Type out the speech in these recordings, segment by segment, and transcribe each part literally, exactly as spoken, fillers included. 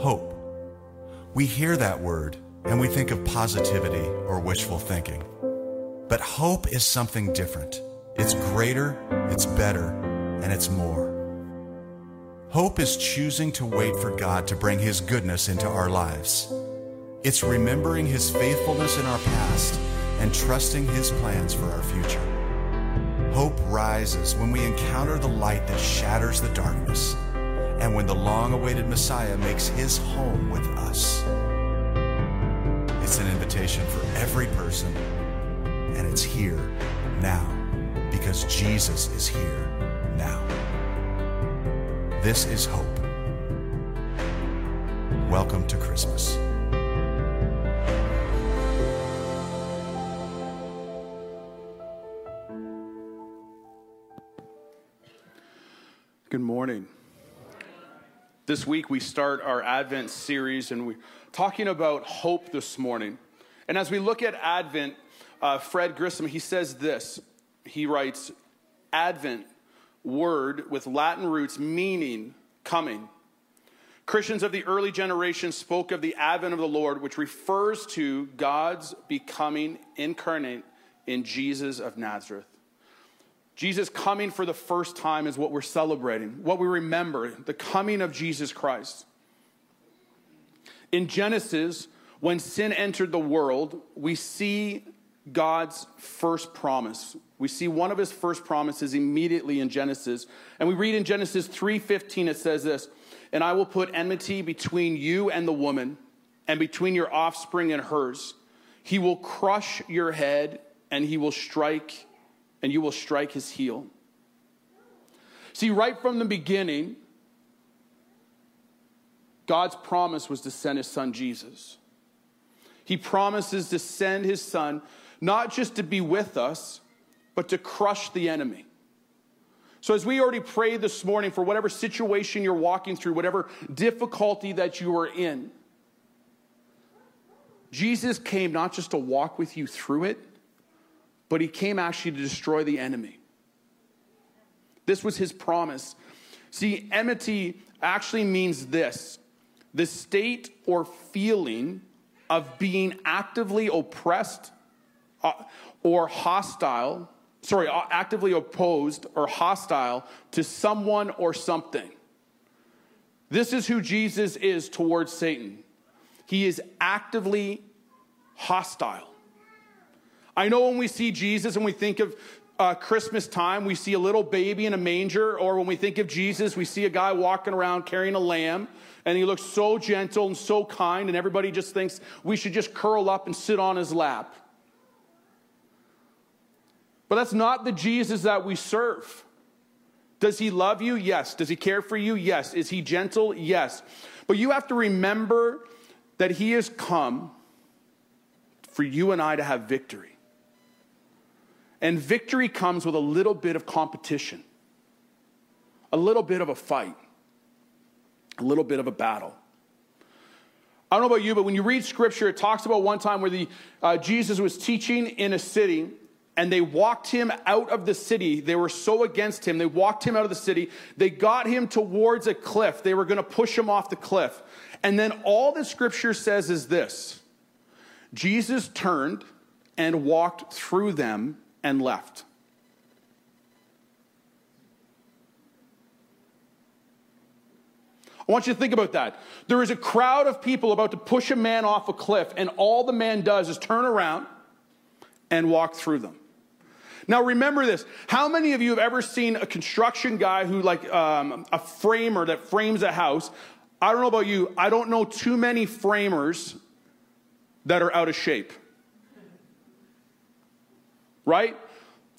Hope. We hear that word and we think of positivity or wishful thinking. But hope is something different. It's greater, it's better, and it's more. Hope is choosing to wait for God to bring His goodness into our lives. It's remembering His faithfulness in our past and trusting His plans for our future. Hope rises when we encounter the light that shatters the darkness and when the long-awaited Messiah makes His home with us. It's an invitation for every person, and it's here now because Jesus is here now. This is hope. Welcome to Christmas. Good morning. This week we start our Advent series, and we're talking about hope this morning. And as we look at Advent, uh, Fred Grissom, he says this. He writes, Advent, word with Latin roots meaning coming. Christians of the early generation spoke of the advent of the Lord, which refers to God's becoming incarnate in Jesus of Nazareth. Jesus coming for the first time is what we're celebrating, what we remember, the coming of Jesus Christ. In Genesis, when sin entered the world, we see God's first promise. We see one of His first promises immediately in Genesis. And we read in Genesis three fifteen, it says this, and I will put enmity between you and the woman, and between your offspring and hers. He will crush your head, and he will strike, and you will strike his heel. See, right from the beginning, God's promise was to send His Son Jesus. He promises to send His Son, not just to be with us, but to crush the enemy. So as we already prayed this morning, for whatever situation you're walking through, whatever difficulty that you are in, Jesus came not just to walk with you through it, but He came actually to destroy the enemy. This was His promise. See, enmity actually means this: the state or feeling of being actively oppressed or hostile, sorry, actively opposed or hostile to someone or something. This is who Jesus is towards Satan. He is actively hostile. I know when we see Jesus and we think of uh, Christmas time, we see a little baby in a manger, or when we think of Jesus, we see a guy walking around carrying a lamb, and he looks so gentle and so kind, and everybody just thinks we should just curl up and sit on his lap. But that's not the Jesus that we serve. Does He love you? Yes. Does He care for you? Yes. Is He gentle? Yes. But you have to remember that He has come for you and I to have victory. And victory comes with a little bit of competition, a little bit of a fight, a little bit of a battle. I don't know about you, but when you read Scripture, it talks about one time where the uh, Jesus was teaching in a city, and they walked Him out of the city. They were so against Him. They walked Him out of the city. They got Him towards a cliff. They were going to push Him off the cliff. And then all the Scripture says is this: Jesus turned and walked through them and left. I want you to think about that. There is a crowd of people about to push a man off a cliff, and all the man does is turn around and walk through them. Now remember this. How many of you have ever seen a construction guy who, like um, a framer that frames a house? I don't know about you. I don't know too many framers that are out of shape. Right?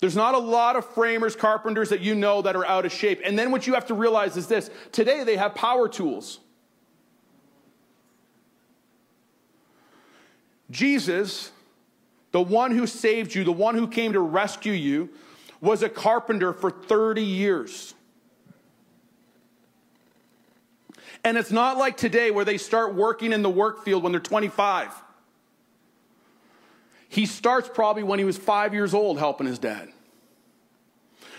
There's not a lot of framers, carpenters that you know that are out of shape. And then what you have to realize is this. Today they have power tools. Jesus, the one who saved you, the one who came to rescue you, was a carpenter for thirty years. And it's not like today where they start working in the work field when they're twenty-five. He starts probably when he was five years old helping his dad.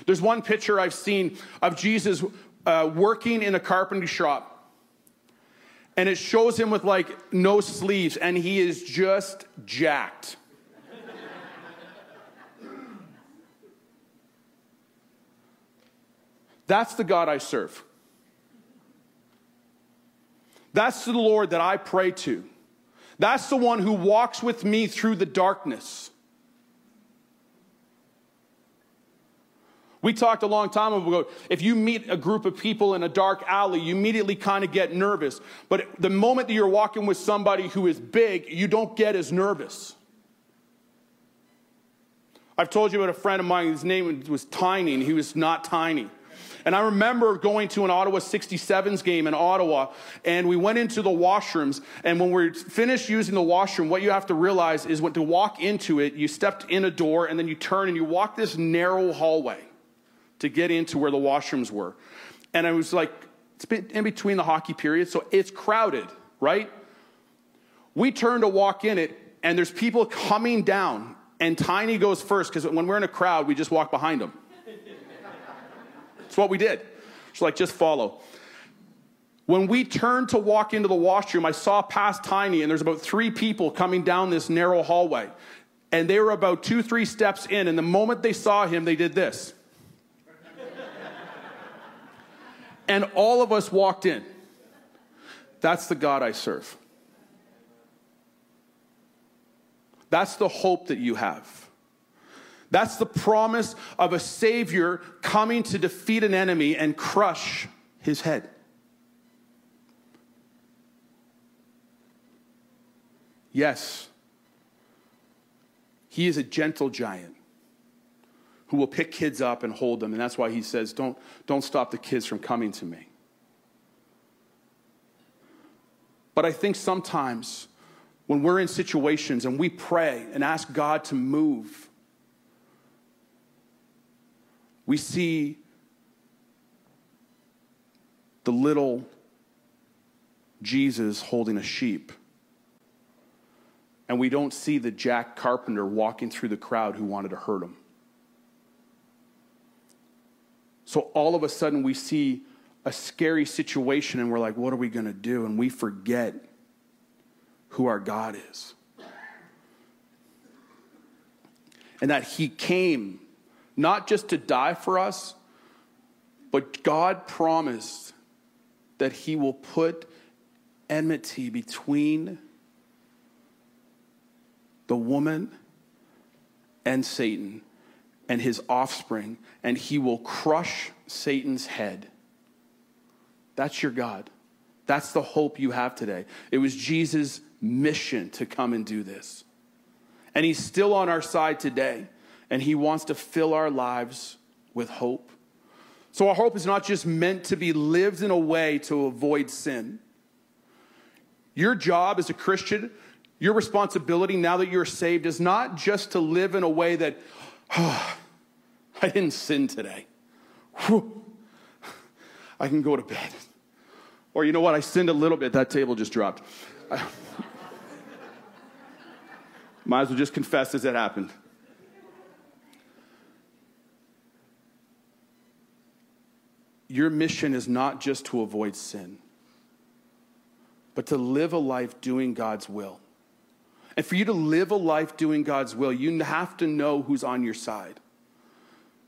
There's one picture I've seen of Jesus uh, working in a carpentry shop. And it shows him with like no sleeves and he is just jacked. That's the God I serve. That's the Lord that I pray to. That's the one who walks with me through the darkness. We talked a long time ago, if you meet a group of people in a dark alley, you immediately kind of get nervous. But the moment that you're walking with somebody who is big, you don't get as nervous. I've told you about a friend of mine, his name was Tiny, and he was not tiny. And I remember going to an Ottawa sixty-sevens game in Ottawa, and we went into the washrooms, and when we're finished using the washroom, what you have to realize is when to walk into it, you stepped in a door, and then you turn and you walk this narrow hallway to get into where the washrooms were. And I was like, it's been in between the hockey periods, so it's crowded, right? We turn to walk in it, and there's people coming down, and Tiny goes first, because when we're in a crowd, we just walk behind them. That's what we did. She's like, just follow. When we turned to walk into the washroom, I saw past Tiny, and there's about three people coming down this narrow hallway. And they were about two, three steps in, and the moment they saw him, they did this. And all of us walked in. That's the God I serve. That's the hope that you have. That's the promise of a Savior coming to defeat an enemy and crush his head. Yes, he is a gentle giant who will pick kids up and hold them. And that's why he says, don't, don't stop the kids from coming to me. But I think sometimes when we're in situations and we pray and ask God to move, we see the little Jesus holding a sheep. And we don't see the jack carpenter walking through the crowd who wanted to hurt him. So all of a sudden we see a scary situation and we're like, what are we going to do? And we forget who our God is. And that he came not just to die for us, but God promised that he will put enmity between the woman and Satan and his offspring, and he will crush Satan's head. That's your God. That's the hope you have today. It was Jesus' mission to come and do this. And he's still on our side today. And he wants to fill our lives with hope. So our hope is not just meant to be lived in a way to avoid sin. Your job as a Christian, your responsibility now that you're saved is not just to live in a way that, oh, I didn't sin today. Whew. I can go to bed. Or you know what, I sinned a little bit. That table just dropped. Might as well just confess as it happened. Your mission is not just to avoid sin, but to live a life doing God's will. And for you to live a life doing God's will, you have to know who's on your side.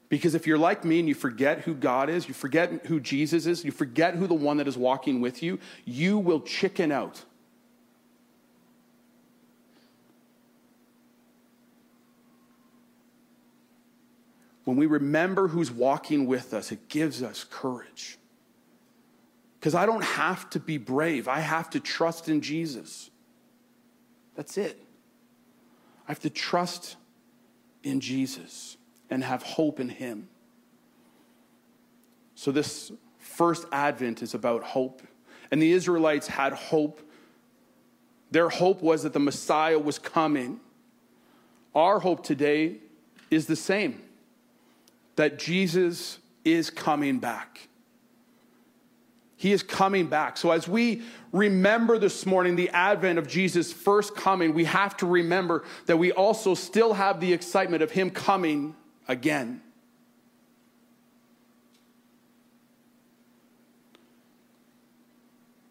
Because if you're like me and you forget who God is, you forget who Jesus is, you forget who the one that is walking with you, you will chicken out. When we remember who's walking with us, it gives us courage. Because I don't have to be brave. I have to trust in Jesus. That's it. I have to trust in Jesus. and have hope in him. So this first Advent is about hope. And the Israelites had hope. Their hope was that the Messiah was coming. Our hope today is the same, that Jesus is coming back. He is coming back. So as we remember this morning the advent of Jesus' first coming, we have to remember that we also still have the excitement of him coming again.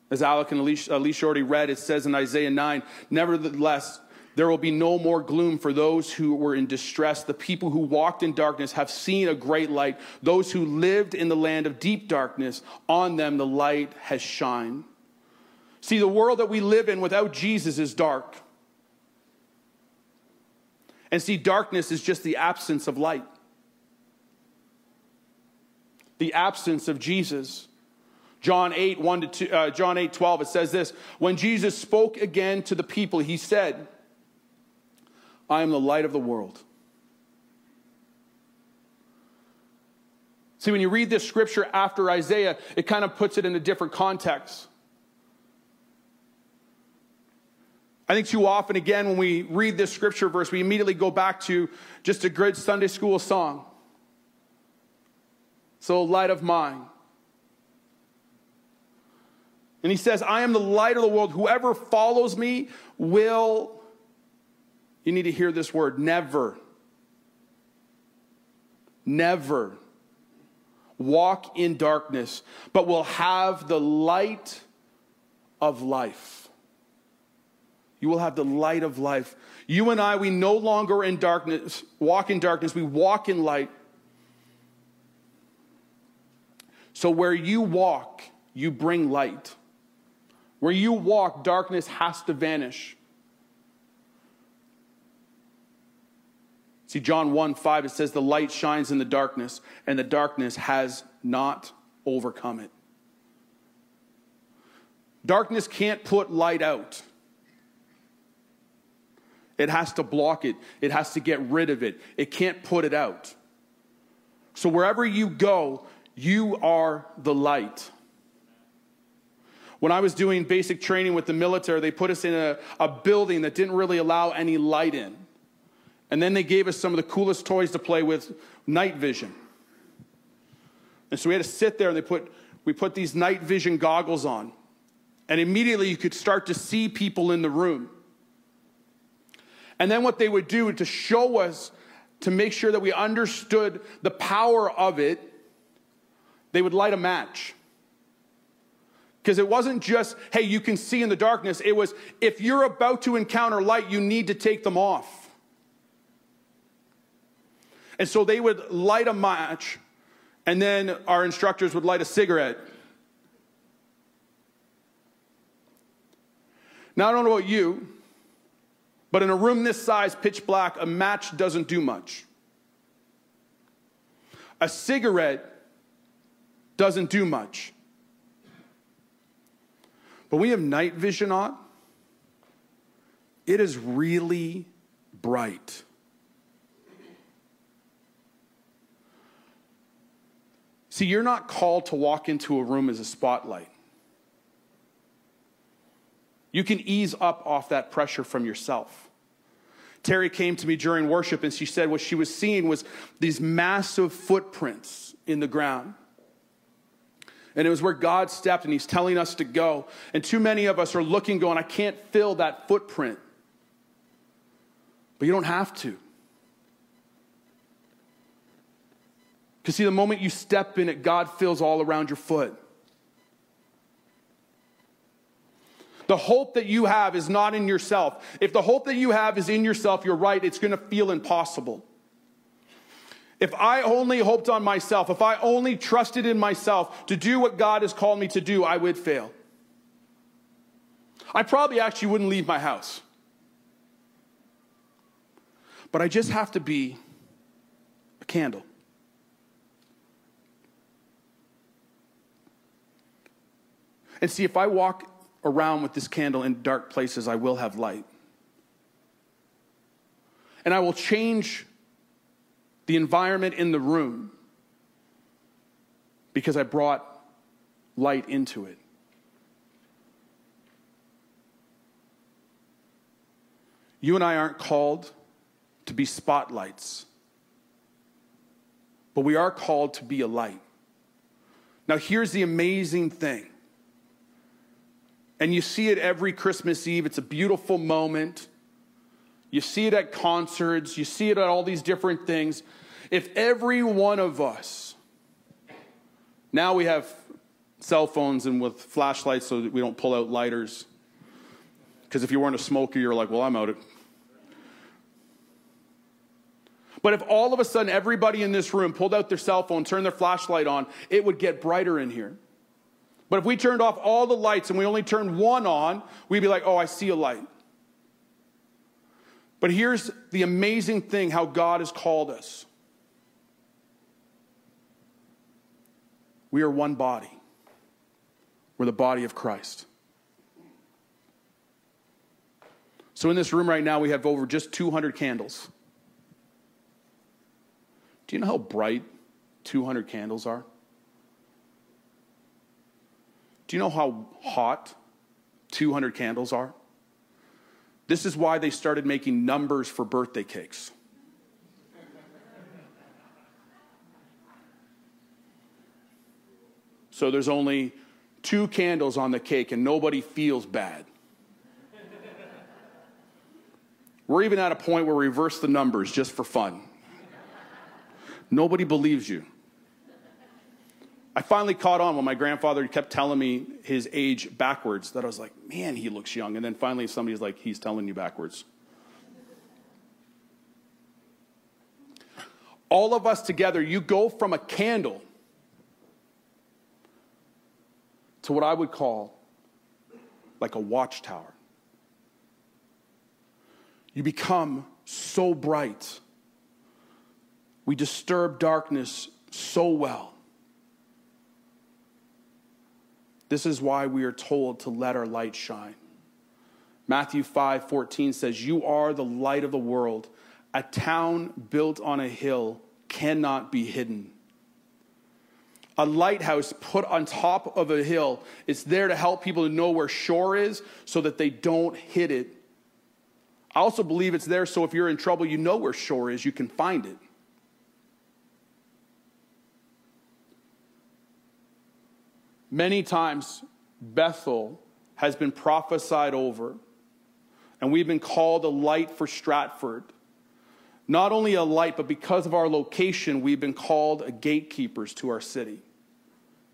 As Alec and Alicia already read, it says in Isaiah nine, nevertheless, there will be no more gloom for those who were in distress. The people who walked in darkness have seen a great light. Those who lived in the land of deep darkness, on them the light has shined. See, the world that we live in without Jesus is dark. And see, darkness is just the absence of light. The absence of Jesus. John eight, one to two, uh, John eight, twelve, it says this, when Jesus spoke again to the people, he said, I am the light of the world. See, when you read this scripture after Isaiah, it kind of puts it in a different context. I think too often, again, when we read this scripture verse, we immediately go back to just a good Sunday school song. So, light of mine. And he says, I am the light of the world. Whoever follows me will... You need to hear this word, never, never walk in darkness, but will have the light of life. You will have the light of life. You and I, we no longer in darkness, walk in darkness, we walk in light. So where you walk, you bring light. Where you walk, darkness has to vanish. See, John one, five, it says, the light shines in the darkness, and the darkness has not overcome it. Darkness can't put light out. It has to block it. It has to get rid of it. It can't put it out. So wherever you go, you are the light. When I was doing basic training with the military, they put us in a, a building that didn't really allow any light in. And then they gave us some of the coolest toys to play with, night vision. And so we had to sit there and they put, we put these night vision goggles on. And immediately you could start to see people in the room. And then what they would do to show us, to make sure that we understood the power of it, they would light a match. Because it wasn't just, hey, you can see in the darkness. It was, if you're about to encounter light, you need to take them off. And so they would light a match, and then our instructors would light a cigarette. Now, I don't know about you, but in a room this size, pitch black, a match doesn't do much. A cigarette doesn't do much. But we have night vision on. It is really bright. See, you're not called to walk into a room as a spotlight. You can ease up off that pressure from yourself. Terry came to me during worship and she said what she was seeing was these massive footprints in the ground. And it was where God stepped and he's telling us to go. And too many of us are looking going, I can't fill that footprint. But you don't have to. Because see, the moment you step in it, God fills all around your foot. The hope that you have is not in yourself. If the hope that you have is in yourself, you're right, it's going to feel impossible. If I only hoped on myself, if I only trusted in myself to do what God has called me to do, I would fail. I probably actually wouldn't leave my house. But I just have to be a candle. And see, if I walk around with this candle in dark places, I will have light. And I will change the environment in the room, because I brought light into it. You and I aren't called to be spotlights, but we are called to be a light. Now, here's the amazing thing. And you see it every Christmas Eve. It's a beautiful moment. You see it at concerts. You see it at all these different things. If every one of us, now we have cell phones and with flashlights so that we don't pull out lighters. Because if you weren't a smoker, you're like, well, I'm out. It. But if all of a sudden everybody in this room pulled out their cell phone, turned their flashlight on, it would get brighter in here. But if we turned off all the lights and we only turned one on, we'd be like, oh, I see a light. But here's the amazing thing, how God has called us. We are one body. We're the body of Christ. So in this room right now, we have over just two hundred candles. Do you know how bright two hundred candles are? Do you know how hot two hundred candles are? This is why they started making numbers for birthday cakes. So there's only two candles on the cake and nobody feels bad. We're even at a point where we reverse the numbers just for fun. Nobody believes you. I finally caught on when my grandfather kept telling me his age backwards, that I was like, man, he looks young. And then finally somebody's like, he's telling you backwards. All of us together, you go from a candle to what I would call like a watchtower. You become so bright. We disturb darkness so well. This is why we are told to let our light shine. Matthew five fourteen says, you are the light of the world. A town built on a hill cannot be hidden. A lighthouse put on top of a hill, it's there to help people to know where shore is so that they don't hit it. I also believe it's there so if you're in trouble, you know where shore is, you can find it. Many times, Bethel has been prophesied over, and we've been called a light for Stratford. Not only a light, but because of our location, we've been called a gatekeepers to our city.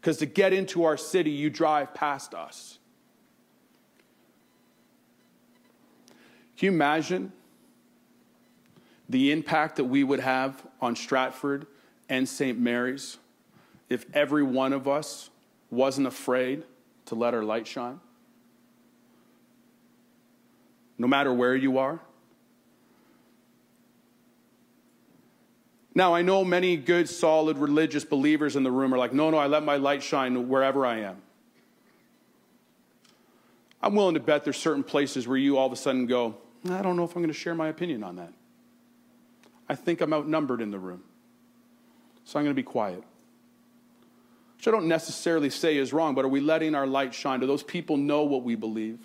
Because to get into our city, you drive past us. Can you imagine the impact that we would have on Stratford and Saint Mary's if every one of us wasn't afraid to let our light shine? No matter where you are. Now, I know many good, solid, religious believers in the room are like, no, no, I let my light shine wherever I am. I'm willing to bet there's certain places where you all of a sudden go, I don't know if I'm going to share my opinion on that. I think I'm outnumbered in the room, so I'm going to be quiet. Which I don't necessarily say is wrong, but are we letting our light shine? Do those people know what we believe?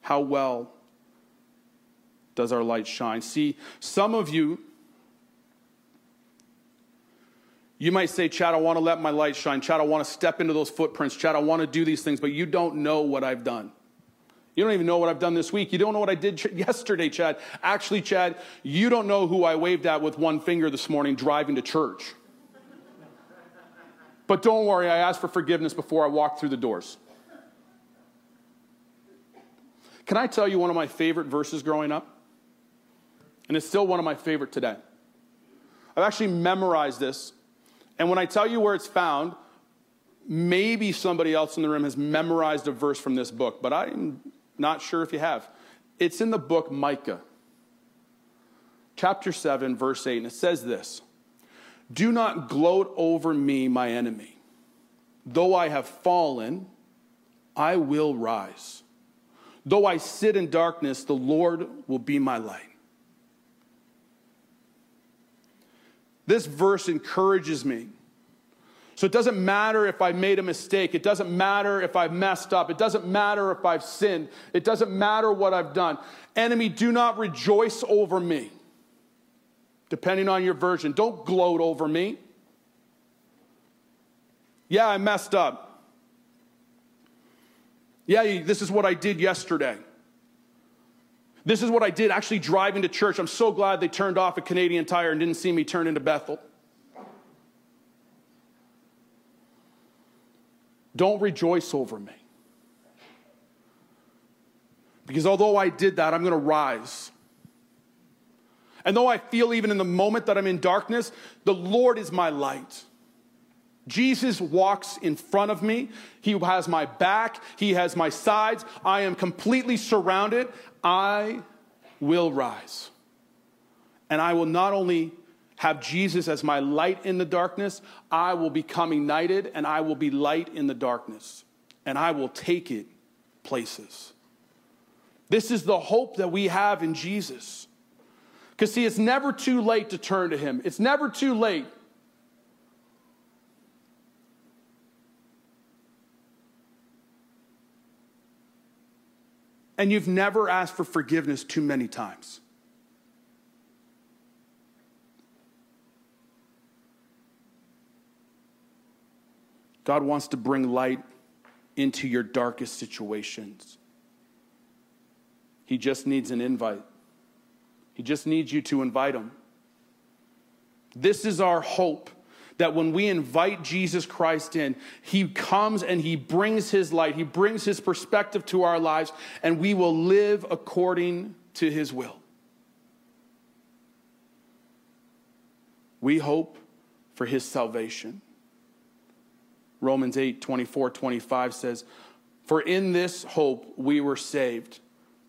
How well does our light shine? See, some of you, you might say, Chad, I want to let my light shine. Chad, I want to step into those footprints. Chad, I want to do these things, but you don't know what I've done. You don't even know what I've done this week. You don't know what I did yesterday, Chad. Actually, Chad, you don't know who I waved at with one finger this morning driving to church. But don't worry, I asked for forgiveness before I walked through the doors. Can I tell you one of my favorite verses growing up? And it's still one of my favorite today. I've actually memorized this. And when I tell you where it's found, maybe somebody else in the room has memorized a verse from this book, but I'm not sure if you have. It's in the book Micah, chapter seven, verse eight, and it says this. Do not gloat over me, my enemy. Though I have fallen, I will rise. Though I sit in darkness, the Lord will be my light. This verse encourages me. So it doesn't matter if I made a mistake. It doesn't matter if I've messed up. It doesn't matter if I've sinned. It doesn't matter what I've done. Enemy, do not rejoice over me. Depending on your version, don't gloat over me. Yeah, I messed up. Yeah, this is what I did yesterday. This is what I did actually driving to church. I'm so glad they turned off at Canadian Tire and didn't see me turn into Bethel. Don't rejoice over me. Because although I did that, I'm going to rise. And though I feel even in the moment that I'm in darkness, the Lord is my light. Jesus walks in front of me. He has my back. He has my sides. I am completely surrounded. I will rise. And I will not only have Jesus as my light in the darkness, I will become ignited and I will be light in the darkness and I will take it places. This is the hope that we have in Jesus. Because see, it's never too late to turn to him. It's never too late. And you've never asked for forgiveness too many times. God wants to bring light into your darkest situations. He just needs an invite. He just needs you to invite him. This is our hope, that when we invite Jesus Christ in, he comes and he brings his light. He brings his perspective to our lives, and we will live according to his will. We hope for his salvation. Romans eight, twenty-four, twenty-five says, "For in this hope we were saved,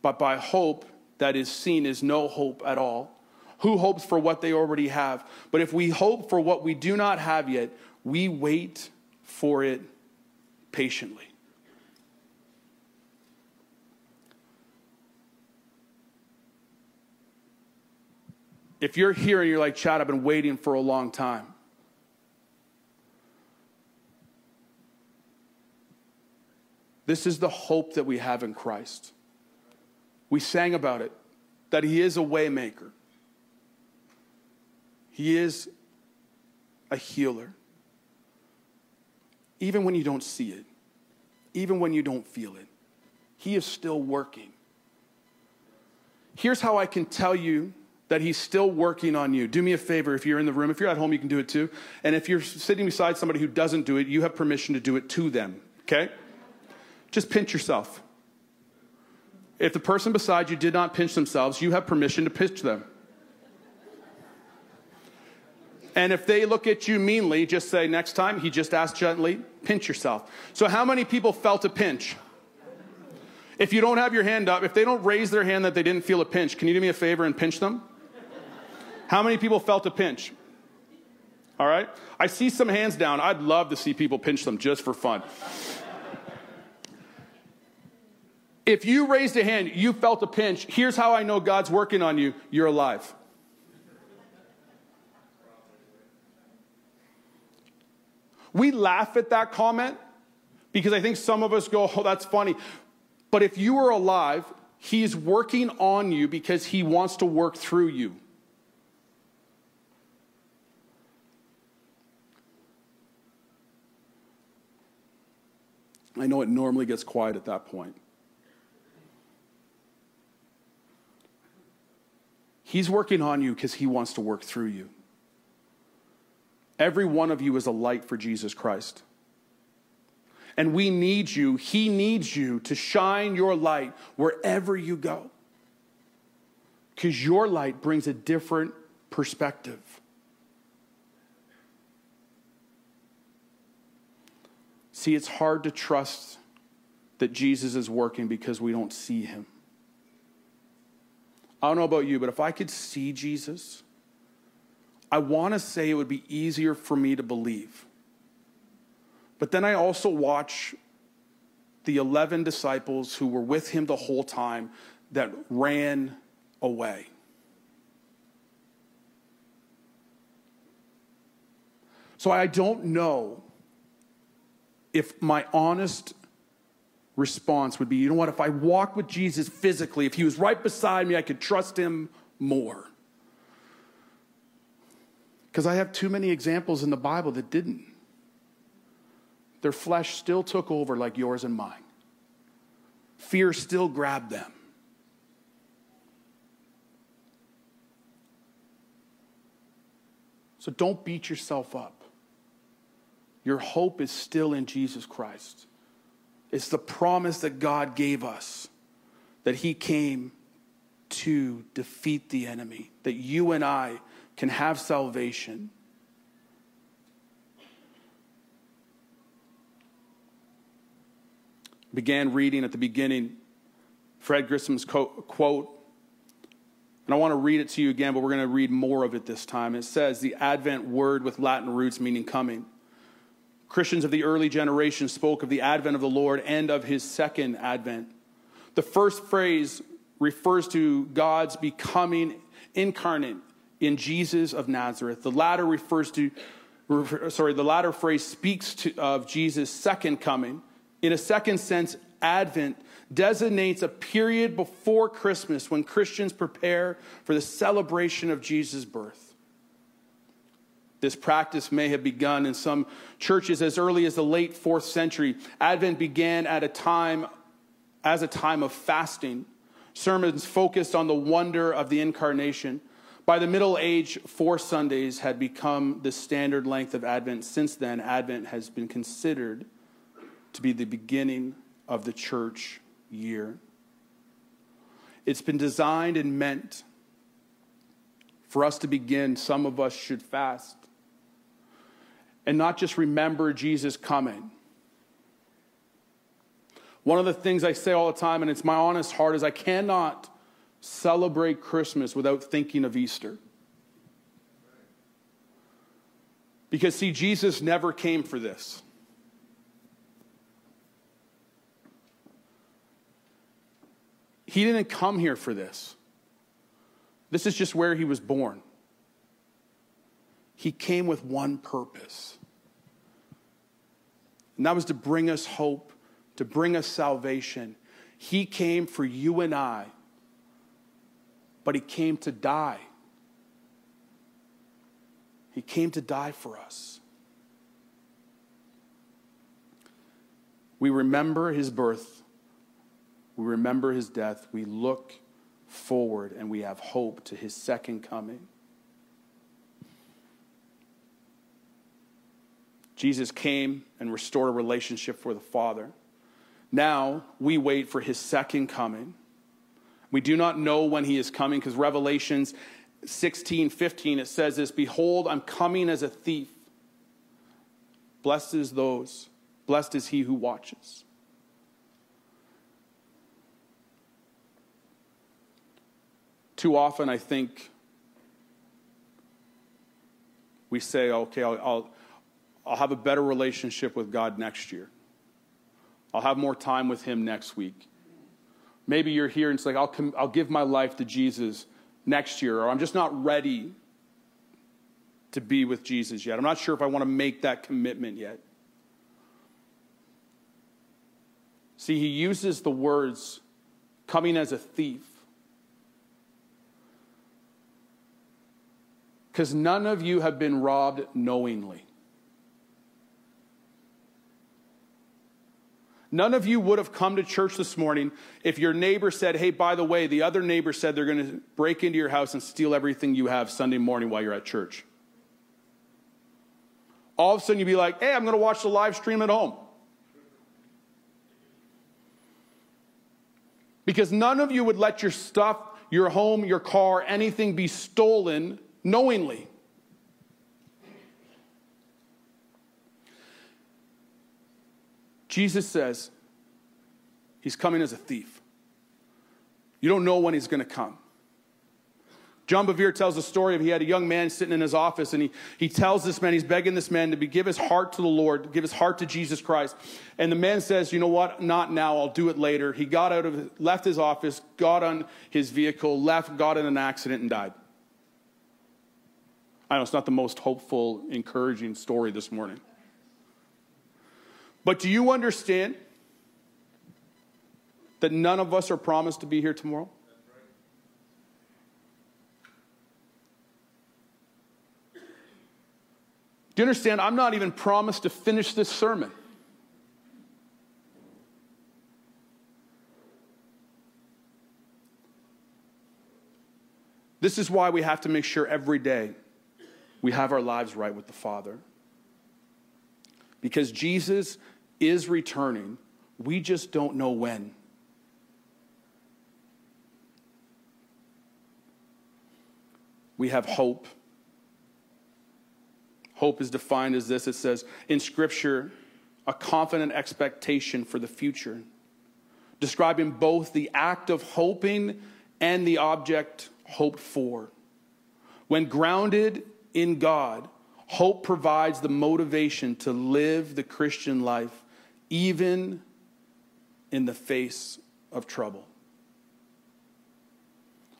but by hope that is seen is no hope at all. Who hopes for what they already have? But if we hope for what we do not have yet, we wait for it patiently." If you're here and you're like, "Chad, I've been waiting for a long time," this is the hope that we have in Christ. We sang about it, that he is a waymaker. He is a healer. Even when you don't see it, even when you don't feel it, he is still working. Here's how I can tell you that he's still working on you. Do me a favor, if you're in the room, if you're at home, you can do it too. And if you're sitting beside somebody who doesn't do it, you have permission to do it to them, okay? Just pinch yourself. If the person beside you did not pinch themselves, you have permission to pinch them. And if they look at you meanly, just say, "Next time," he just asked gently, "pinch yourself." So how many people felt a pinch? If you don't have your hand up, if they don't raise their hand that they didn't feel a pinch, can you do me a favor and pinch them? How many people felt a pinch? All right. I see some hands down. I'd love to see people pinch them just for fun. If you raised a hand, you felt a pinch. Here's how I know God's working on you. You're alive. We laugh at that comment because I think some of us go, "Oh, that's funny." But if you are alive, he's working on you because he wants to work through you. I know it normally gets quiet at that point. He's working on you because he wants to work through you. Every one of you is a light for Jesus Christ. And we need you, he needs you to shine your light wherever you go. Because your light brings a different perspective. See, it's hard to trust that Jesus is working because we don't see him. I don't know about you, but if I could see Jesus, I want to say it would be easier for me to believe. But then I also watch the eleven disciples who were with him the whole time that ran away. So I don't know if my honest response would be, you know what, if I walked with Jesus physically, if he was right beside me, I could trust him more. Because I have too many examples in the Bible that didn't. Their flesh still took over like yours and mine. Fear still grabbed them. So don't beat yourself up. Your hope is still in Jesus Christ. It's the promise that God gave us, that he came to defeat the enemy, that you and I can have salvation. Began reading at the beginning Fred Grissom's quote, and I want to read it to you again, but we're going to read more of it this time. It says, the Advent word with Latin roots meaning coming. Christians of the early generation spoke of the advent of the Lord and of his second advent. The first phrase refers to God's becoming incarnate in Jesus of Nazareth. The latter refers to, sorry, the latter phrase speaks to, of Jesus' second coming. In a second sense, Advent designates a period before Christmas when Christians prepare for the celebration of Jesus' birth. This practice may have begun in some churches as early as the late fourth century. Advent began at a time, as a time of fasting. Sermons focused on the wonder of the incarnation. By the Middle Age, four Sundays had become the standard length of Advent. Since then, Advent has been considered to be the beginning of the church year. It's been designed and meant for us to begin. Some of us should fast. And not just remember Jesus coming. One of the things I say all the time, and it's my honest heart, is I cannot celebrate Christmas without thinking of Easter. Because, see, Jesus never came for this. He didn't come here for this. This is just where he was born. He came with one purpose. And that was to bring us hope, to bring us salvation. He came for you and I, but he came to die. He came to die for us. We remember his birth. We remember his death. We look forward and we have hope to his second coming. Jesus came and restored a relationship with the Father. Now we wait for his second coming. We do not know when he is coming, because Revelations sixteen fifteen, it says this, behold, I'm coming as a thief. Blessed is those, blessed is he who watches. Too often, I think, we say, okay, I'll, I'll, I'll have a better relationship with God next year. I'll have more time with him next week. Maybe you're here and it's like, I'll, com- I'll give my life to Jesus next year, or I'm just not ready to be with Jesus yet. I'm not sure if I want to make that commitment yet. See, he uses the words, coming as a thief. Because none of you have been robbed knowingly. None of you would have come to church this morning if your neighbor said, hey, by the way, the other neighbor said they're going to break into your house and steal everything you have Sunday morning while you're at church. All of a sudden you'd be like, hey, I'm going to watch the live stream at home. Because none of you would let your stuff, your home, your car, anything be stolen knowingly. Jesus says he's coming as a thief. You don't know when he's going to come. John Bevere tells the story of he had a young man sitting in his office, and he, he tells this man, he's begging this man to be, give his heart to the Lord, to give his heart to Jesus Christ. And the man says, you know what, not now, I'll do it later. He got out of, left his office, got on his vehicle, left, got in an accident, and died. I know it's not the most hopeful, encouraging story this morning. But do you understand that none of us are promised to be here tomorrow? That's right. Do you understand? I'm not even promised to finish this sermon. This is why we have to make sure every day we have our lives right with the Father. Because Jesus is returning. We just don't know when. We have hope. Hope is defined as this. It says in Scripture, a confident expectation for the future, describing both the act of hoping and the object hoped for. When grounded in God, hope provides the motivation to live the Christian life, even in the face of trouble.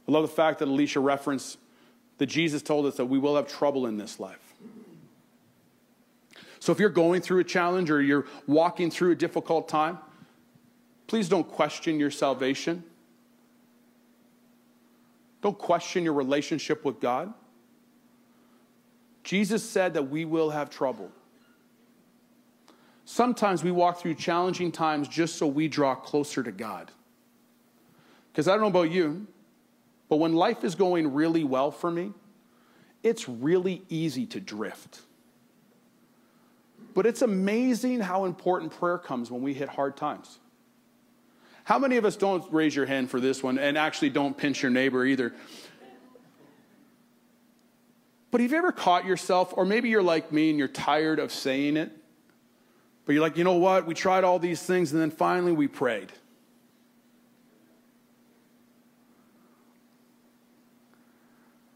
I love the fact that Alicia referenced that Jesus told us that we will have trouble in this life. So if you're going through a challenge or you're walking through a difficult time, please don't question your salvation. Don't question your relationship with God. Jesus said that we will have trouble. Sometimes we walk through challenging times just so we draw closer to God. Because I don't know about you, but when life is going really well for me, it's really easy to drift. But it's amazing how important prayer comes when we hit hard times. How many of us, don't raise your hand for this one, and actually don't pinch your neighbor either. But have you ever caught yourself, or maybe you're like me and you're tired of saying it, but you're like, you know what, we tried all these things and then finally we prayed.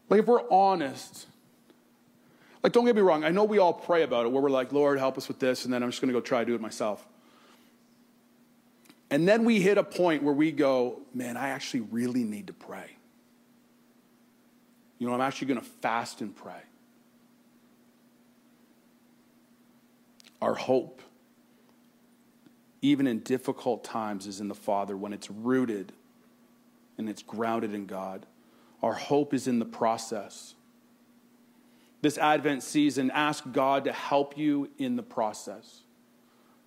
Like if we're honest, like don't get me wrong, I know we all pray about it where we're like, Lord, help us with this, and then I'm just going to go try to do it myself. And then we hit a point where we go, man, I actually really need to pray. You know, I'm actually going to fast and pray. Our hope, even in difficult times, is in the Father when it's rooted and it's grounded in God. Our hope is in the process. This Advent season, ask God to help you in the process.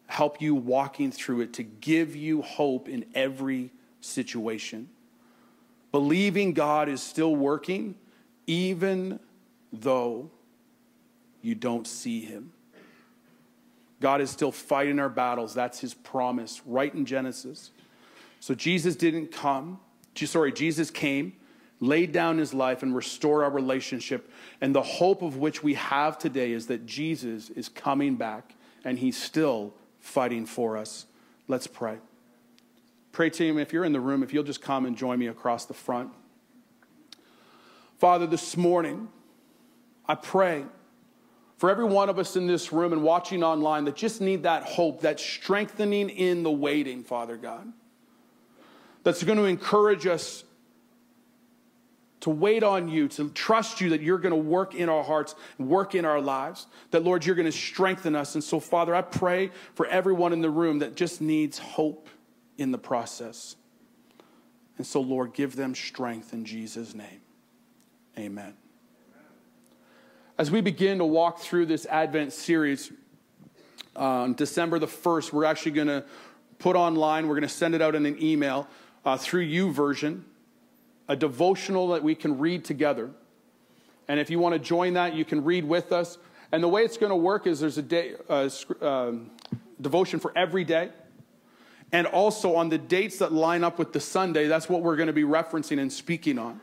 Help you walking through it, to give you hope in every situation. Believing God is still working, even though you don't see him. God is still fighting our battles. That's his promise, right in Genesis. So Jesus didn't come, sorry, Jesus came, laid down his life, and restored our relationship. And the hope of which we have today is that Jesus is coming back, and he's still fighting for us. Let's pray. Pray team, if you're in the room, if you'll just come and join me across the front. Father, this morning, I pray for every one of us in this room and watching online that just need that hope, that strengthening in the waiting, Father God, that's going to encourage us to wait on you, to trust you that you're going to work in our hearts, work in our lives, that, Lord, you're going to strengthen us. And so, Father, I pray for everyone in the room that just needs hope in the process. And so, Lord, give them strength in Jesus' name. Amen. As we begin to walk through this Advent series, uh, on December the first, we're actually going to put online, we're going to send it out in an email uh, through YouVersion, a devotional that we can read together. And if you want to join that, you can read with us. And the way it's going to work is there's a day uh, uh, devotion for every day. And also on the dates that line up with the Sunday, that's what we're going to be referencing and speaking on.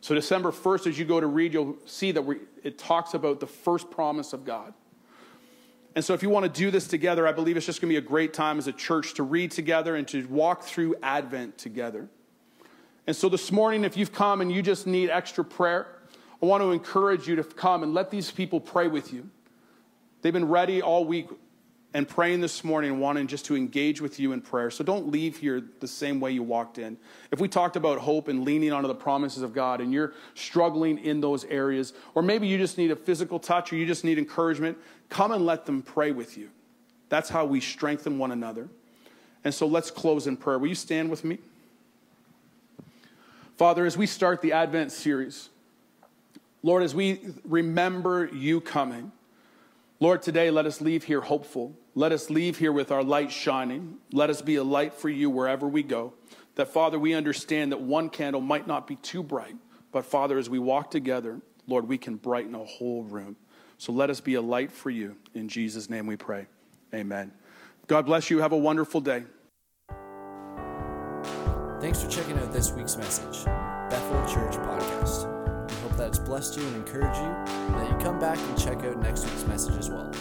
So December first, as you go to read, you'll see that we, it talks about the first promise of God. And so if you want to do this together, I believe it's just going to be a great time as a church to read together and to walk through Advent together. And so this morning, if you've come and you just need extra prayer, I want to encourage you to come and let these people pray with you. They've been ready all week and praying this morning and wanting just to engage with you in prayer. So don't leave here the same way you walked in. If we talked about hope and leaning onto the promises of God and you're struggling in those areas, or maybe you just need a physical touch or you just need encouragement, come and let them pray with you. That's how we strengthen one another. And so let's close in prayer. Will you stand with me? Father, as we start the Advent series, Lord, as we remember you coming, Lord, today let us leave here hopeful. Let us leave here with our light shining. Let us be a light for you wherever we go. That, Father, we understand that one candle might not be too bright, but, Father, as we walk together, Lord, we can brighten a whole room. So let us be a light for you. In Jesus' name we pray. Amen. God bless you. Have a wonderful day. Thanks for checking out this week's message, Bethel Church Podcast. We hope that it's blessed you and encouraged you, and that you come back and check out next week's message as well.